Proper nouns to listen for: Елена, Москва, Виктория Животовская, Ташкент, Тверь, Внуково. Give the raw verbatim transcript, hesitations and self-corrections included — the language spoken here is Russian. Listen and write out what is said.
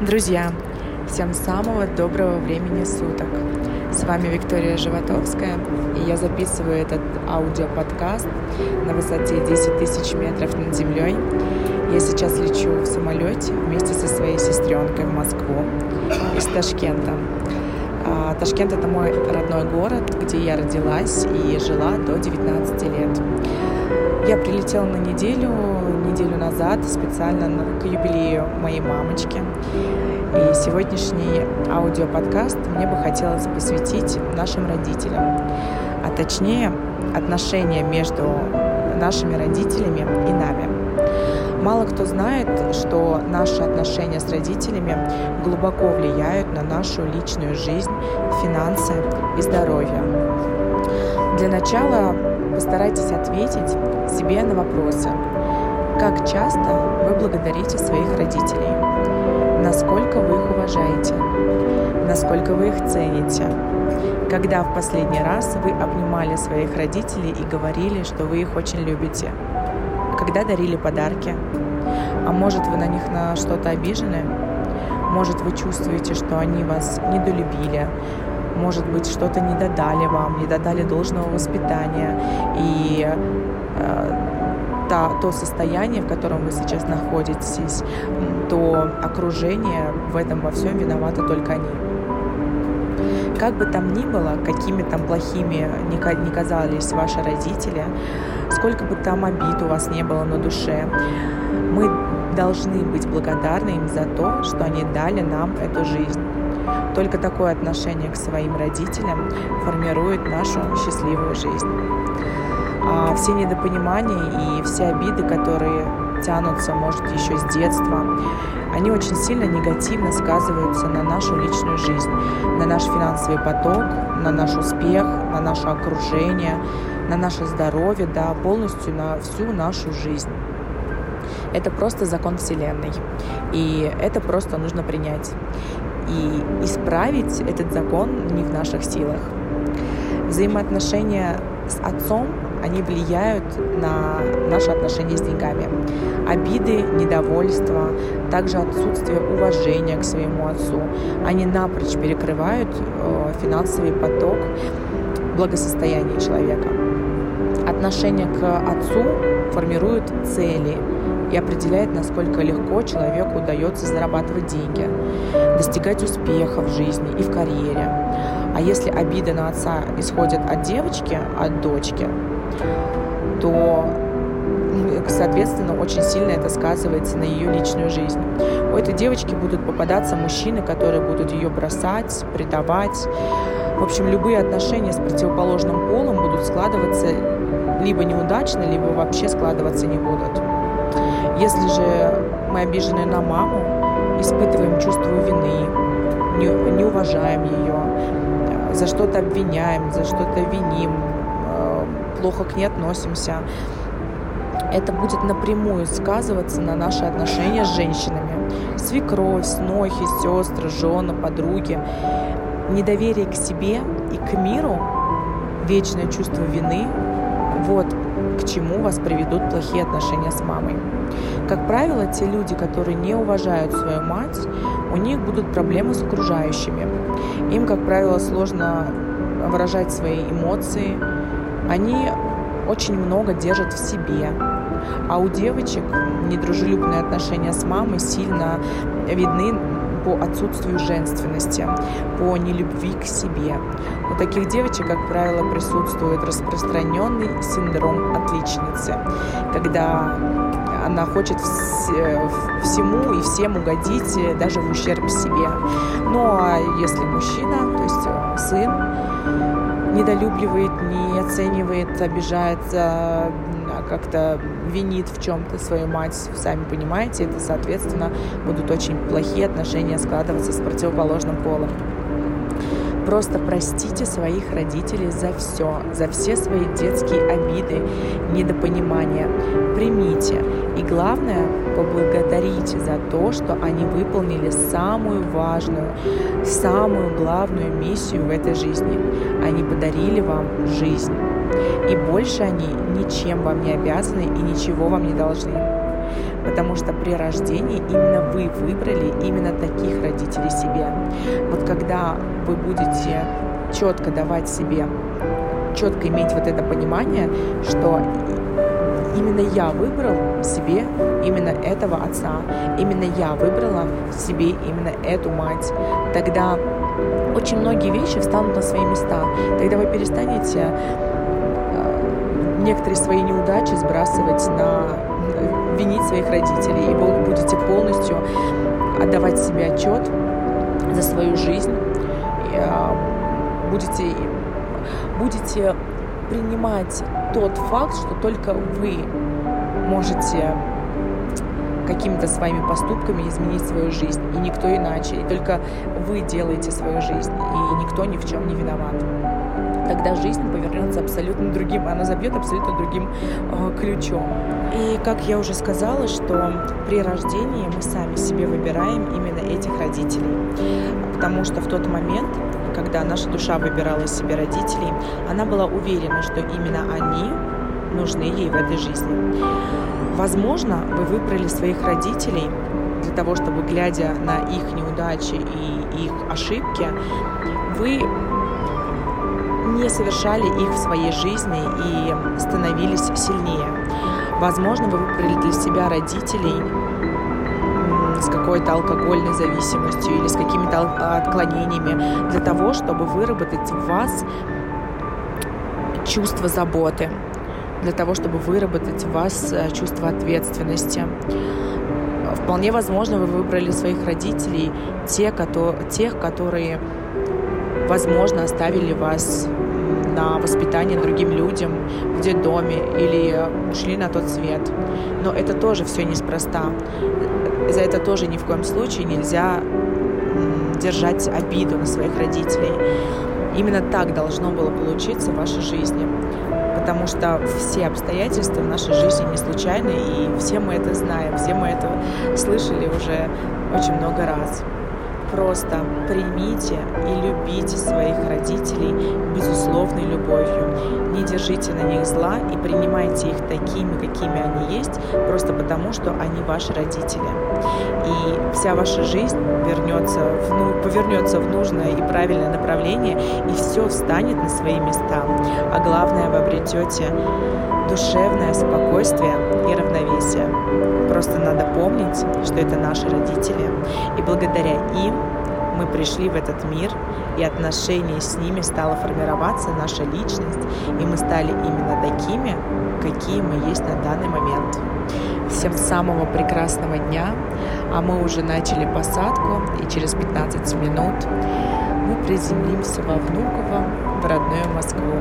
Друзья, всем самого доброго времени суток. С вами Виктория Животовская, и я записываю этот аудиоподкаст на высоте десять тысяч метров над землей. Я сейчас лечу в самолете вместе со своей сестренкой в Москву из Ташкента. Ташкент — это мой родной город, где я родилась и жила до девятнадцати лет. Я прилетела на неделю, неделю назад, специально к юбилею моей мамочки. И сегодняшний аудиоподкаст мне бы хотелось посвятить нашим родителям, а точнее отношения между нашими родителями и нами. Мало кто знает, что наши отношения с родителями глубоко влияют на нашу личную жизнь, финансы и здоровье. Для начала постарайтесь ответить себе на вопросы. Как часто вы благодарите своих родителей? Насколько вы их уважаете? Насколько вы их цените? Когда в последний раз вы обнимали своих родителей и говорили, что вы их очень любите? Когда дарили подарки? А может, вы на них на что-то обижены? Может, вы чувствуете, что они вас недолюбили? Может быть, что-то не додали вам, не додали должного воспитания, и э, та, то состояние, в котором вы сейчас находитесь, то окружение, в этом во всем виноваты только они. Как бы там ни было, какими там плохими не казались ваши родители, сколько бы там обид у вас не было на душе, мы должны быть благодарны им за то, что они дали нам эту жизнь. Только такое отношение к своим родителям формирует нашу счастливую жизнь. А все недопонимания и все обиды, которые тянутся, может, еще с детства, они очень сильно негативно сказываются на нашу личную жизнь, на наш финансовый поток, на наш успех, на наше окружение, на наше здоровье, да, полностью на всю нашу жизнь. Это просто закон Вселенной, и это просто нужно принять. И исправить этот закон не в наших силах. Взаимоотношения с отцом, они влияют на наши отношения с деньгами. Обиды, недовольство, также отсутствие уважения к своему отцу, они напрочь перекрывают финансовый поток благосостояния человека. Отношение к отцу формирует цели и определяет, насколько легко человеку удается зарабатывать деньги, достигать успеха в жизни и в карьере. А если обиды на отца исходят от девочки, от дочки, то, соответственно, очень сильно это сказывается на ее личную жизнь. У этой девочки будут попадаться мужчины, которые будут ее бросать, предавать. В общем, любые отношения с противоположным полом будут складываться либо неудачно, либо вообще складываться не будут. Если же мы обижены на маму, испытываем чувство вины, не, не уважаем ее, за что-то обвиняем, за что-то виним, плохо к ней относимся, это будет напрямую сказываться на наши отношения с женщинами. Свекровь, снохи, сестры, жены, подруги. Недоверие к себе и к миру, вечное чувство вины – вот к чему вас приведут плохие отношения с мамой. Как правило, те люди, которые не уважают свою мать, у них будут проблемы с окружающими. Им, как правило, сложно выражать свои эмоции. Они очень много держат в себе. А у девочек недружелюбные отношения с мамой сильно видны по отсутствию женственности, по нелюбви к себе. У таких девочек, как правило, присутствует распространенный синдром отличницы, когда она хочет всему и всем угодить, даже в ущерб себе. Ну а если мужчина, то есть сын, недолюбливает, не оценивает, обижается, как-то винит в чем-то свою мать, сами понимаете, это, соответственно, будут очень плохие отношения складываться с противоположным полом. Просто простите своих родителей за все, за все свои детские обиды, недопонимания. Примите. И главное, поблагодарите за то, что они выполнили самую важную, самую главную миссию в этой жизни. Они подарили вам жизнь. И больше они ничем вам не обязаны и ничего вам не должны. потому что при рождении именно вы выбрали именно таких родителей себе. Вот когда вы будете четко давать себе, четко иметь вот это понимание, что именно я выбрал себе именно этого отца, именно я выбрала себе именно эту мать, тогда очень многие вещи встанут на свои места, тогда вы перестанете некоторые свои неудачи сбрасывать на винить своих родителей, и вы будете полностью отдавать себе отчет за свою жизнь, будете, будете принимать тот факт, что только вы можете какими-то своими поступками изменить свою жизнь, и никто иначе, и только вы делаете свою жизнь, и никто ни в чем не виноват. Тогда жизнь повернется абсолютно другим, она забьет абсолютно другим э, ключом. И как я уже сказала, что при рождении мы сами себе выбираем именно этих родителей, потому что в тот момент, когда наша душа выбирала себе родителей, она была уверена, что именно они нужны ей в этой жизни. Возможно, вы выбрали своих родителей для того, чтобы, глядя на их неудачи и их ошибки, вы не совершали их в своей жизни и становились сильнее. Возможно, вы выбрали для себя родителей с какой-то алкогольной зависимостью или с какими-то отклонениями для того, чтобы выработать в вас чувство заботы, для того, чтобы выработать в вас чувство ответственности. Вполне возможно, вы выбрали своих родителей, те, которые, тех, которые, возможно, оставили вас на воспитание другим людям в детдоме или ушли на тот свет. Но это тоже все неспроста. За это тоже ни в коем случае нельзя держать обиду на своих родителей. Именно так должно было получиться в вашей жизни. Потому что все обстоятельства в нашей жизни не случайны, и все мы это знаем, все мы это слышали уже очень много раз. Просто примите и любите своих родителей безусловной любовью. Не держите на них зла и принимайте их такими, какими они есть, просто потому, что они ваши родители. И вся ваша жизнь вернется в, ну, повернется в нужное и правильное направление, и все встанет на свои места. А главное, вы обретете душевное спокойствие и равновесие. Просто надо помнить, что это наши родители. И благодаря им мы пришли в этот мир, и отношения с ними стала формироваться наша личность, и мы стали именно такими, какие мы есть на данный момент. Всем самого прекрасного дня, а мы уже начали посадку, и через пятнадцать минут мы приземлимся во Внуково, в родную Москву.